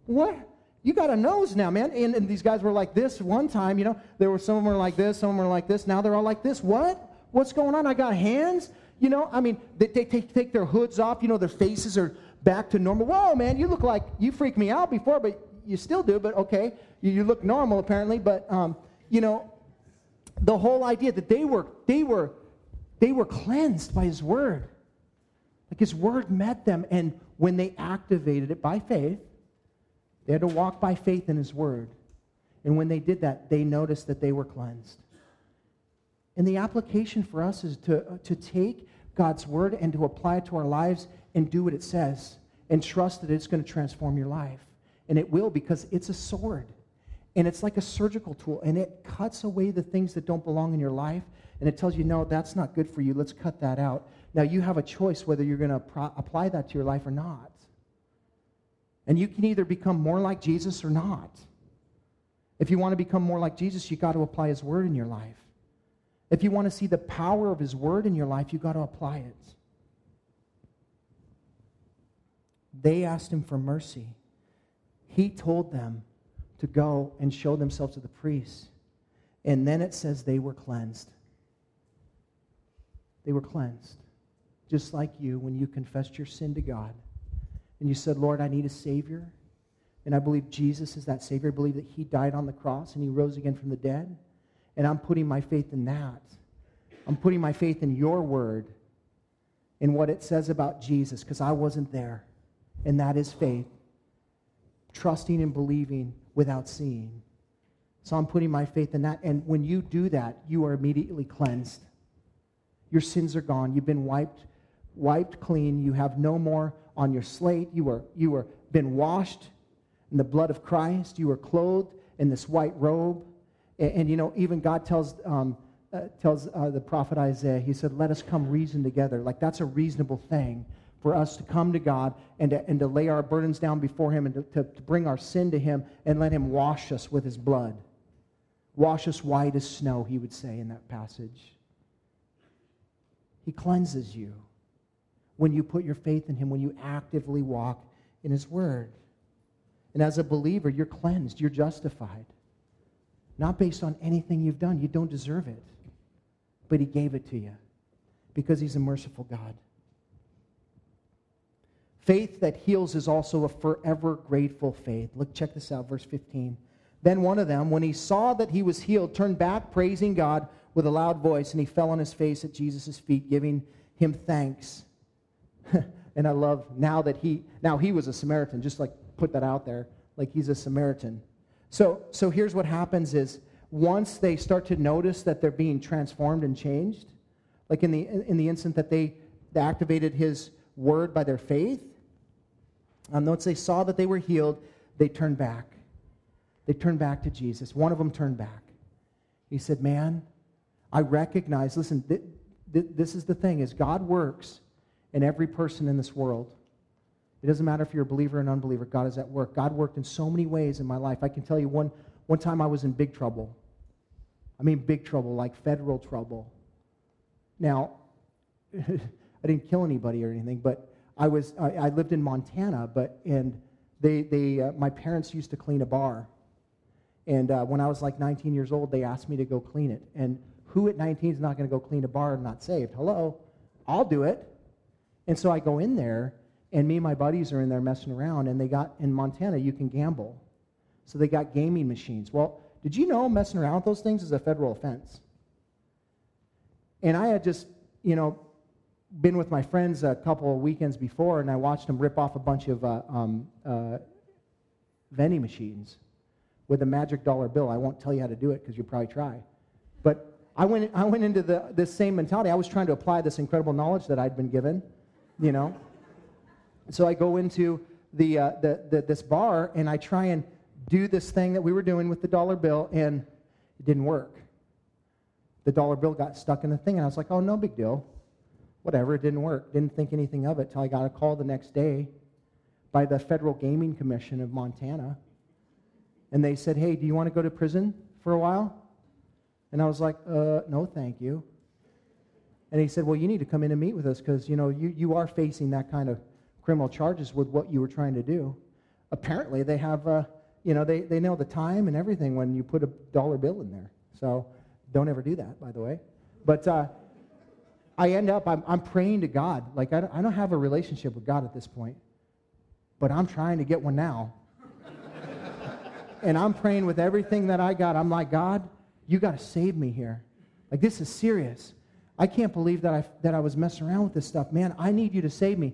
What? You got a nose now, man. And these guys were like this one time, you know. There were some of them were like this, some of them were like this. Now they're all like this. What? What's going on? I got hands? You know, I mean, they take their hoods off. You know, their faces are back to normal. Whoa, man, you look like you freaked me out before, but you still do. But okay, you look normal apparently. But, you know, the whole idea that they were cleansed by his word. Like his word met them. And when they activated it by faith, they had to walk by faith in his word. And when they did that, they noticed that they were cleansed. And the application for us is to take God's word and to apply it to our lives and do what it says and trust that it's going to transform your life. And it will, because it's a sword. And it's like a surgical tool. And it cuts away the things that don't belong in your life. And it tells you, no, that's not good for you. Let's cut that out. Now, you have a choice whether you're going to apply that to your life or not. And you can either become more like Jesus or not. If you want to become more like Jesus, you've got to apply his word in your life. If you want to see the power of his word in your life, you've got to apply it. They asked him for mercy. He told them to go and show themselves to the priests. And then it says they were cleansed. They were cleansed. Just like you, when you confessed your sin to God, and you said, Lord, I need a Savior, and I believe Jesus is that Savior. I believe that he died on the cross and he rose again from the dead, and I'm putting my faith in that. I'm putting my faith in your word, in what it says about Jesus, because I wasn't there, and that is faith, trusting and believing without seeing. So I'm putting my faith in that, and when you do that, you are immediately cleansed. Your sins are gone. You've been wiped clean. You have no more on your slate. You are been washed in the blood of Christ. You are clothed in this white robe. And you know, even God tells the prophet Isaiah, he said, let us come reason together. Like, that's a reasonable thing for us to come to God and to lay our burdens down before him and to bring our sin to him and let him wash us with his blood. Wash us white as snow, he would say in that passage. He cleanses you when you put your faith in him, when you actively walk in his word. And as a believer, you're cleansed, you're justified. Not based on anything you've done. You don't deserve it. But he gave it to you because he's a merciful God. Faith that heals is also a forever grateful faith. Look, check this out, verse 15. Then one of them, when he saw that he was healed, turned back, praising God with a loud voice, and he fell on his face at Jesus' feet, giving him thanks. And I love now he was a Samaritan. Just like put that out there, like he's a Samaritan. So here's what happens is once they start to notice that they're being transformed and changed, like in the instant that they activated his word by their faith, once they saw that they were healed, they turned back. They turned back to Jesus. One of them turned back. He said, man, I recognize, listen, this is the thing, is God works in every person in this world. It doesn't matter if you're a believer or an unbeliever. God is at work. God worked in so many ways in my life. I can tell you one time I was in big trouble. I mean big trouble, like federal trouble. Now, I didn't kill anybody or anything, but I lived in Montana, and they my parents used to clean a bar. And when I was like 19 years old, they asked me to go clean it. And who at 19 is not going to go clean a bar and not saved? Hello, I'll do it. And so I go in there, and me and my buddies are in there messing around, and they got, in Montana, you can gamble. So they got gaming machines. Well, did you know messing around with those things is a federal offense? And I had just, you know, been with my friends a couple of weekends before, and I watched them rip off a bunch of vending machines with a magic dollar bill. I won't tell you how to do it because you'll probably try. But I went into this same mentality. I was trying to apply this incredible knowledge that I'd been given, you know. So I go into this bar, and I try and do this thing that we were doing with the dollar bill, and it didn't work. The dollar bill got stuck in the thing, and I was like, oh, no big deal. Whatever, it didn't work. Didn't think anything of it until I got a call the next day by the Federal Gaming Commission of Montana. And they said, hey, do you want to go to prison for a while? And I was like, no, thank you. And he said, well, you need to come in and meet with us because, you know, you are facing that kind of criminal charges with what you were trying to do. Apparently, they have, you know, they know the time and everything when you put a dollar bill in there. So don't ever do that, by the way. But I end up, I'm praying to God. Like, I don't have a relationship with God at this point, but I'm trying to get one now. And I'm praying with everything that I got. I'm like, God, you got to save me here. Like, this is serious. I can't believe that I was messing around with this stuff. Man, I need you to save me.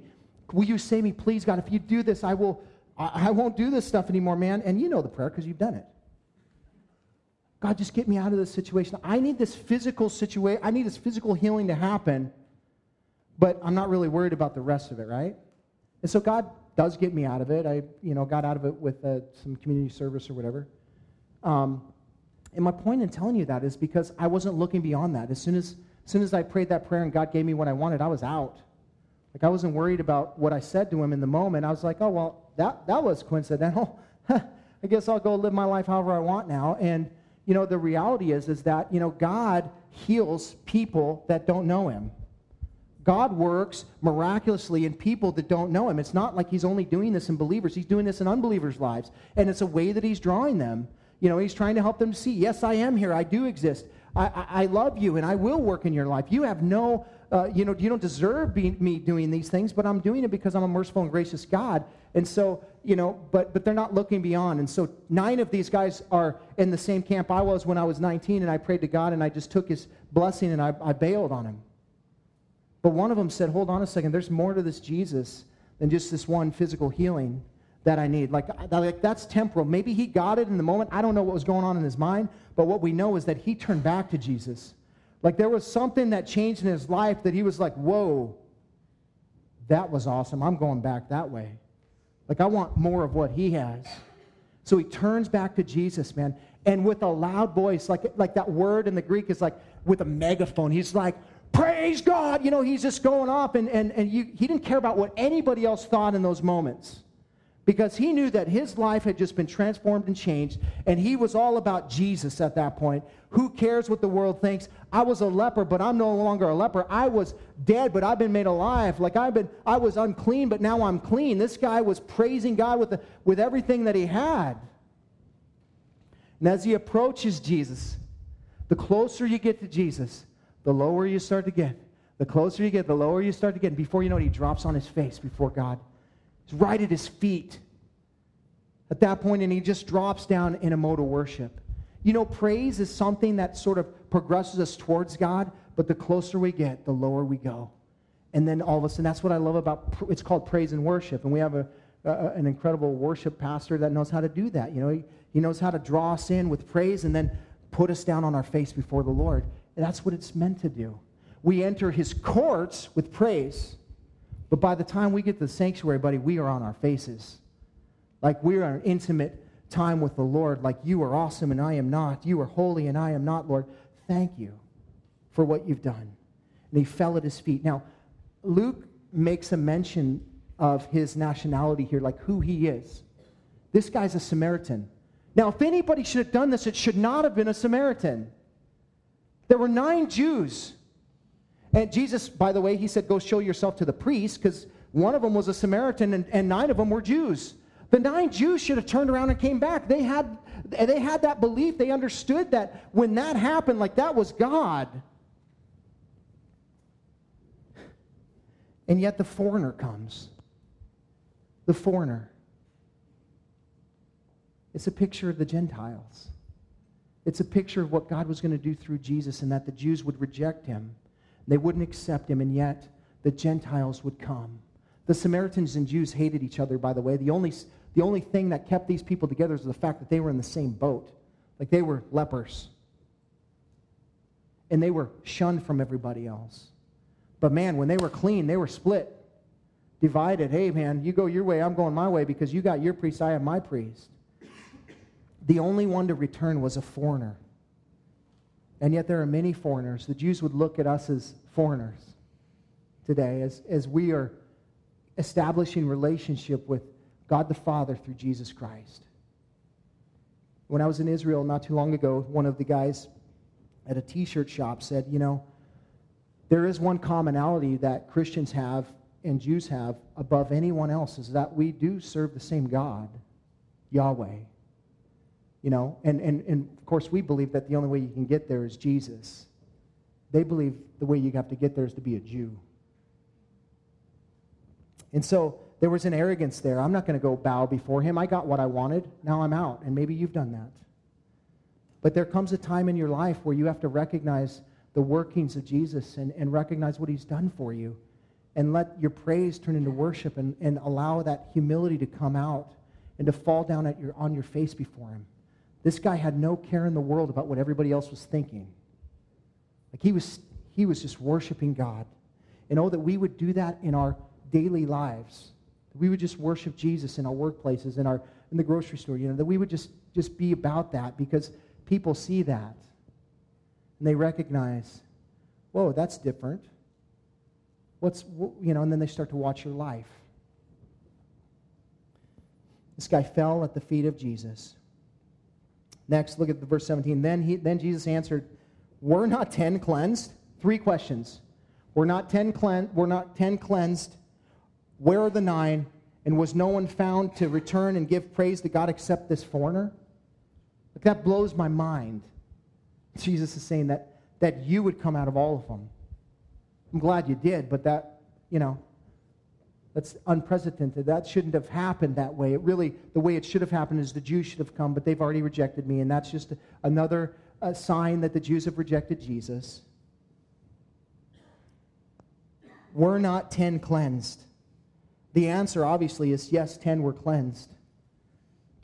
Will you save me, please, God? If you do this, I won't do this stuff anymore, man. And you know the prayer because you've done it. God, just get me out of this situation. I need this physical situation. I need this physical healing to happen, but I'm not really worried about the rest of it, right? And so God does get me out of it. I, you know, got out of it with some community service or whatever. And my point in telling you that is because I wasn't looking beyond that. As soon as I prayed that prayer and God gave me what I wanted, I was out. Like, I wasn't worried about what I said to him in the moment. I was like, oh, well, that was coincidental. I guess I'll go live my life however I want now. And, you know, the reality is that, you know, God heals people that don't know him. God works miraculously in people that don't know him. It's not like he's only doing this in believers. He's doing this in unbelievers' lives. And it's a way that he's drawing them. You know, he's trying to help them see, yes, I am here. I do exist. I love you, and I will work in your life. You have no, you know, you don't deserve me doing these things, but I'm doing it because I'm a merciful and gracious God. And so, you know, but they're not looking beyond. And so 9 of these guys are in the same camp I was when I was 19, and I prayed to God, and I just took his blessing, and I bailed on him. But one of them said, hold on a second, there's more to this Jesus than just this one physical healing that I need. Like, that's temporal. Maybe he got it in the moment. I don't know what was going on in his mind, but what we know is that he turned back to Jesus. Like, there was something that changed in his life that he was like, whoa, that was awesome. I'm going back that way. Like, I want more of what he has. So he turns back to Jesus, man, and with a loud voice, like that word in the Greek is like with a megaphone. He's like, praise God. You know, he's just going off, and he didn't care about what anybody else thought in those moments, because he knew that his life had just been transformed and changed, and he was all about Jesus at that point. Who cares what the world thinks? I was a leper, but I'm no longer a leper. I was dead, but I've been made alive. Like, I was unclean, but now I'm clean. This guy was praising God with everything that he had. And as he approaches Jesus, the closer you get to Jesus, the lower you start to get. The closer you get, the lower you start to get. And before you know it, he drops on his face before God. He's right at his feet at that point, and he just drops down in a mode of worship. You know, praise is something that sort of progresses us towards God, but the closer we get, the lower we go. And then all of a sudden, that's what I love about, it's called praise and worship, and we have an incredible worship pastor that knows how to do that. You know, he knows how to draw us in with praise and then put us down on our face before the Lord. And that's what it's meant to do. We enter his courts with praise. But by the time we get to the sanctuary, buddy, we are on our faces. Like, we are an intimate time with the Lord. Like, you are awesome and I am not. You are holy and I am not, Lord. Thank you for what you've done. And he fell at his feet. Now, Luke makes a mention of his nationality here, like who he is. This guy's a Samaritan. Now, if anybody should have done this, it should not have been a Samaritan. There were 9 Jews. And Jesus, by the way, he said, go show yourself to the priest, because one of them was a Samaritan and 9 of them were Jews. The 9 Jews should have turned around and came back. They had that belief. They understood that when that happened, like, that was God. And yet the foreigner comes. The foreigner. It's a picture of the Gentiles. It's a picture of what God was going to do through Jesus, and that the Jews would reject him. They wouldn't accept him, and yet the Gentiles would come. The Samaritans and Jews hated each other, by the way. The only thing that kept these people together is the fact that they were in the same boat. Like, they were lepers. And they were shunned from everybody else. But man, when they were clean, they were split, divided. Hey man, you go your way, I'm going my way, because you got your priest, I have my priest. The only one to return was a foreigner. And yet there are many foreigners. The Jews would look at us as foreigners today as we are establishing relationship with God the Father through Jesus Christ. When I was in Israel not too long ago, one of the guys at a t-shirt shop said, you know, There is one commonality that Christians have and Jews have above anyone else, is that we do serve the same God, Yahweh. You know, and of course we believe that the only way you can get there is Jesus. They believe the way you have to get there is to be a Jew. And so there was an arrogance there. I'm not going to go bow before him. I got what I wanted. Now I'm out. And maybe you've done that. But there comes a time in your life where you have to recognize the workings of Jesus and recognize what he's done for you. And let your praise turn into worship and allow that humility to come out and to fall down at your on your face before him. This guy had no care in the world about what everybody else was thinking. Like he was just worshiping God. And oh, that we would do that in our daily lives. We would just worship Jesus in our workplaces, in the grocery store, you know, that we would just be about that, because people see that and they recognize, whoa, that's different. And then they start to watch your life. This guy fell at the feet of Jesus. Next, look at the verse 17. Then Jesus answered, "Were not 10 cleansed?" Three questions. Were not 10 cleansed? Where are the 9? And was no one found to return and give praise to God except this foreigner? Like, that blows my mind. Jesus is saying that you would come out of all of them. I'm glad you did, but that, you know, that's unprecedented. That shouldn't have happened that way. It really, the way it should have happened is the Jews should have come, but they've already rejected me, and that's just another sign that the Jews have rejected Jesus. Were not 10 cleansed? The answer, obviously, is yes, 10 were cleansed.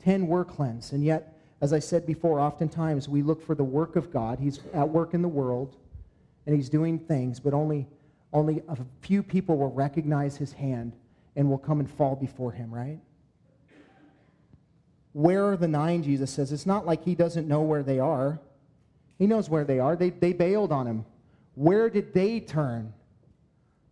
10 were cleansed, and yet, as I said before, oftentimes we look for the work of God. He's at work in the world, and he's doing things, but only a few people will recognize his hand and will come and fall before him, right? Where are the 9, Jesus says. It's not like he doesn't know where they are. He knows where they are. They bailed on him. Where did they turn?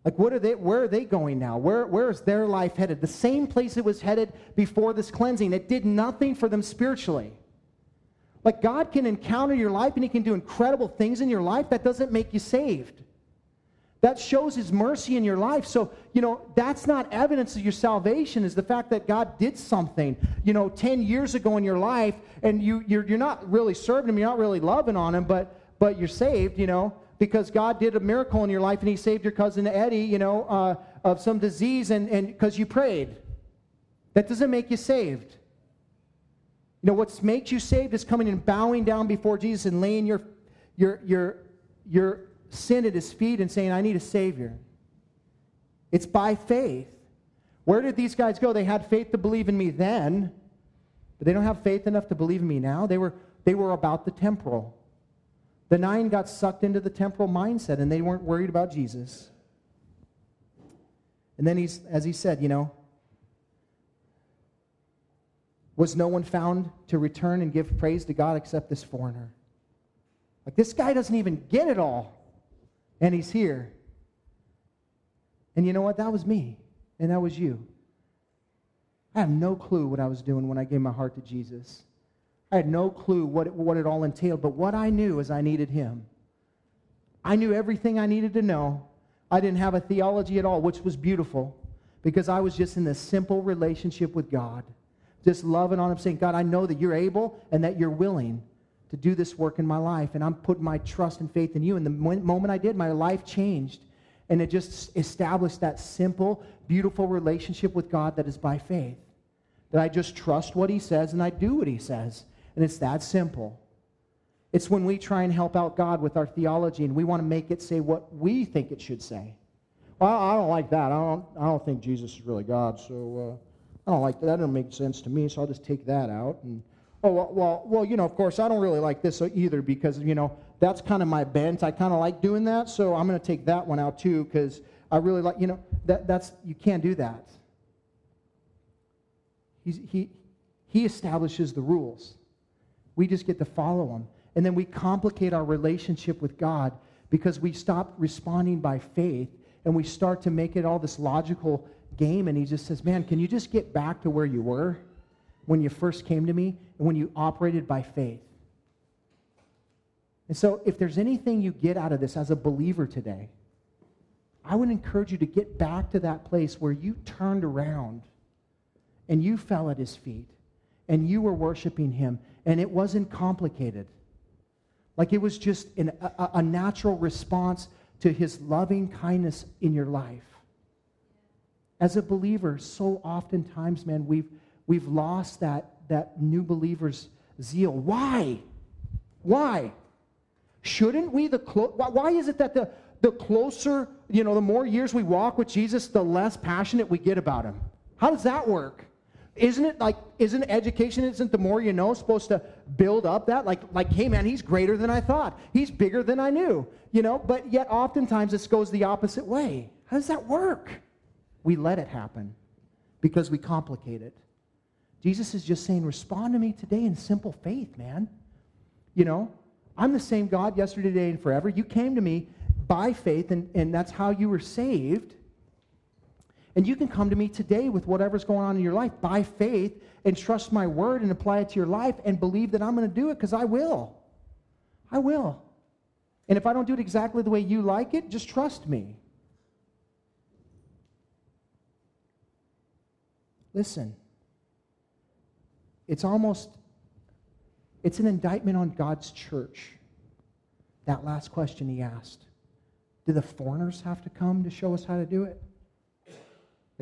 Like, where are they going now? Where is their life headed? The same place it was headed before this cleansing. It did nothing for them spiritually. Like, God can encounter your life and he can do incredible things in your life. That doesn't make you saved. That shows his mercy in your life. So, you know, that's not evidence of your salvation, is the fact that God did something, you know, 10 years ago in your life, and you're not really serving him, you're not really loving on him, but you're saved, you know, because God did a miracle in your life and he saved your cousin Eddie, you know, of some disease, and because you prayed. That doesn't make you saved. You know, what makes you saved is coming and bowing down before Jesus and laying your sin at his feet and saying, I need a Savior. It's by faith. Where did these guys go? They had faith to believe in me then, but they don't have faith enough to believe in me now. They were about the temporal. The 9 got sucked into the temporal mindset, and they weren't worried about Jesus. And then as he said, you know, was no one found to return and give praise to God except this foreigner? Like, this guy doesn't even get it all. And he's here. And you know what? That was me. And that was you. I have no clue what I was doing when I gave my heart to Jesus. I had no clue what it all entailed. But what I knew is I needed him. I knew everything I needed to know. I didn't have a theology at all, which was beautiful, because I was just in this simple relationship with God. Just loving on him, saying, God, I know that you're able and that you're willing to do this work in my life, and I'm putting my trust and faith in you. And the moment I did, my life changed, and it just established that simple, beautiful relationship with God that is by faith, that I just trust what he says and I do what he says, and it's that simple. It's when we try and help out God with our theology and we want to make it say what we think it should say. Well, I don't like that. I don't think Jesus is really God, so I don't like that. That doesn't make sense to me, so I'll just take that out. And oh, well, you know, of course, I don't really like this either, because, you know, that's kind of my bent. I kind of like doing that, so I'm going to take that one out too, because I really like, you know, that's you can't do that. He establishes the rules. We just get to follow him. And then we complicate our relationship with God because we stop responding by faith, and we start to make it all this logical game, and he just says, man, can you just get back to where you were when you first came to me, and when you operated by faith? And so if there's anything you get out of this as a believer today, I would encourage you to get back to that place where you turned around and you fell at his feet and you were worshiping him, and it wasn't complicated. Like it was just a natural response to his loving kindness in your life. As a believer, so oftentimes, man, we've lost that new believer's zeal. Why? Why? Shouldn't we? Why is it that the closer, the more years we walk with Jesus, the less passionate we get about him? How does that work? Isn't education, isn't the more you know supposed to build up that? Hey man, he's greater than I thought. He's bigger than I knew. But yet oftentimes this goes the opposite way. How does that work? We let it happen because we complicate it. Jesus is just saying, respond to me today in simple faith, man. I'm the same God yesterday, today, and forever. You came to me by faith, and that's how you were saved. And you can come to me today with whatever's going on in your life by faith and trust my word and apply it to your life and believe that I'm going to do it because I will. I will. And if I don't do it exactly the way you like it, just trust me. Listen, it's an indictment on God's church. That last question he asked. Do the foreigners have to come to show us how to do it?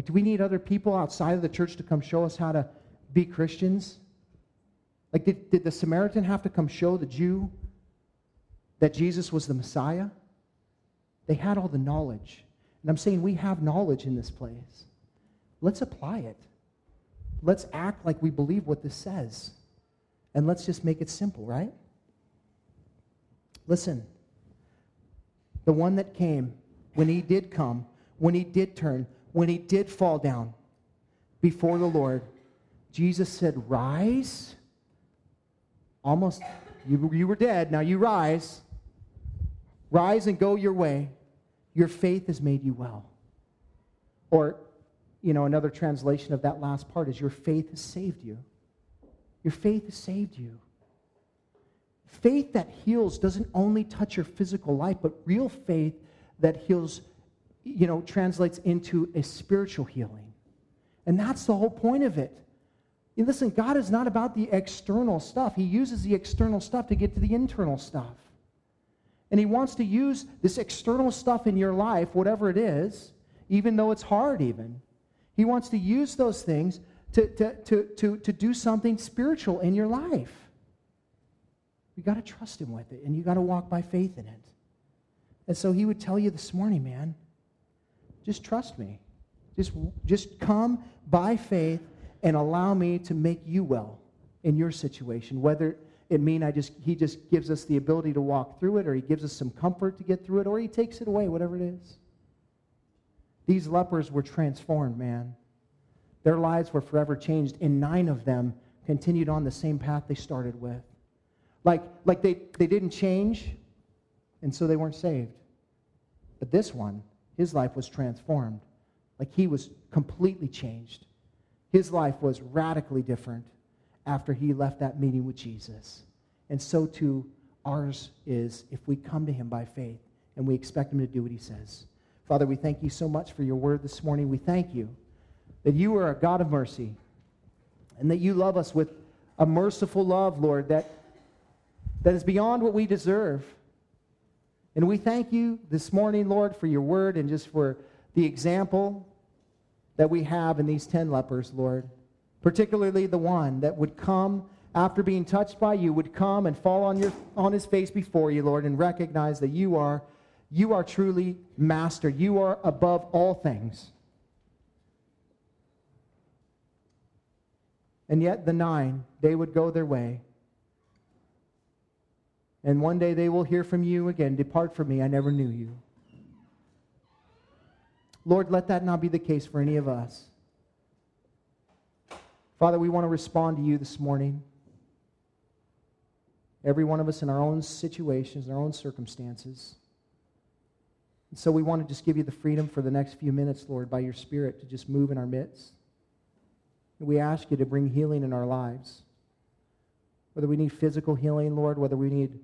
Do we need other people outside of the church to come show us how to be Christians? Did the Samaritan have to come show the Jew that Jesus was the Messiah? They had all the knowledge. And I'm saying we have knowledge in this place. Let's apply it. Let's act like we believe what this says. And let's just make it simple, right? Listen, the one that came, when he did come, when he did turn, when he did fall down before the Lord, Jesus said, rise. Almost, you were dead, now you rise. Rise and go your way. Your faith has made you well. Or, another translation of that last part is, your faith has saved you. Your faith has saved you. Faith that heals doesn't only touch your physical life, but real faith that heals, translates into a spiritual healing. And that's the whole point of it. And listen, God is not about the external stuff. He uses the external stuff to get to the internal stuff. And he wants to use this external stuff in your life, whatever it is, even though it's hard even. He wants to use those things to do something spiritual in your life. You got to trust him with it, and you got to walk by faith in it. And so he would tell you this morning, man, just trust me. Just come by faith and allow me to make you well in your situation. Whether it mean he just gives us the ability to walk through it, or he gives us some comfort to get through it, or he takes it away, whatever it is. These lepers were transformed, man. Their lives were forever changed, and 9 of them continued on the same path they started with. They didn't change, and so they weren't saved. But this one, his life was transformed. He was completely changed. His life was radically different after he left that meeting with Jesus. And so too, ours is if we come to him by faith and we expect him to do what he says. Father, we thank you so much for your word this morning. We thank you that you are a God of mercy and that you love us with a merciful love, Lord, that is beyond what we deserve. And we thank you this morning, Lord, for your word and just for the example that we have in these 10 lepers, Lord. Particularly the one that would come after being touched by you, would come and fall on his face before you, Lord, and recognize that you are truly master. You are above all things. And yet the 9, they would go their way. And one day they will hear from you again, depart from me, I never knew you. Lord, let that not be the case for any of us. Father, we want to respond to you this morning. Every one of us in our own situations, in our own circumstances. And so we want to just give you the freedom for the next few minutes, Lord, by your Spirit to just move in our midst. And we ask you to bring healing in our lives. Whether we need physical healing, Lord, whether we need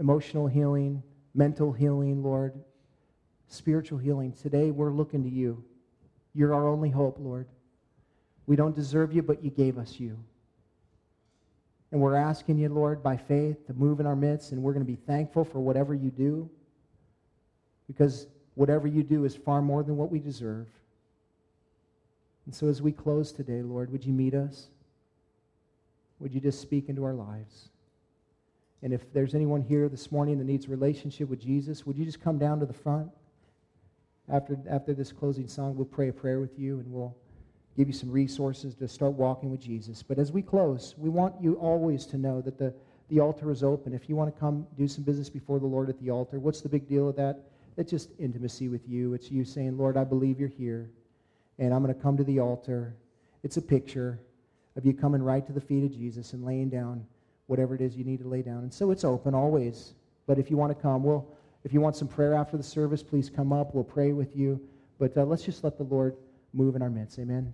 emotional healing, mental healing, Lord, spiritual healing. Today, we're looking to you. You're our only hope, Lord. We don't deserve you, but you gave us you. And we're asking you, Lord, by faith to move in our midst, and we're going to be thankful for whatever you do, because whatever you do is far more than what we deserve. And so as we close today, Lord, would you meet us? Would you just speak into our lives? And if there's anyone here this morning that needs a relationship with Jesus, would you just come down to the front? After this closing song, we'll pray a prayer with you, and we'll give you some resources to start walking with Jesus. But as we close, we want you always to know that the altar is open. If you want to come do some business before the Lord at the altar, what's the big deal of that? That's just intimacy with you. It's you saying, Lord, I believe you're here, and I'm going to come to the altar. It's a picture of you coming right to the feet of Jesus and laying down whatever it is you need to lay down. And so it's open always. But if you want to come, if you want some prayer after the service, please come up. We'll pray with you. But let's just let the Lord move in our midst. Amen.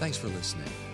Thanks for listening.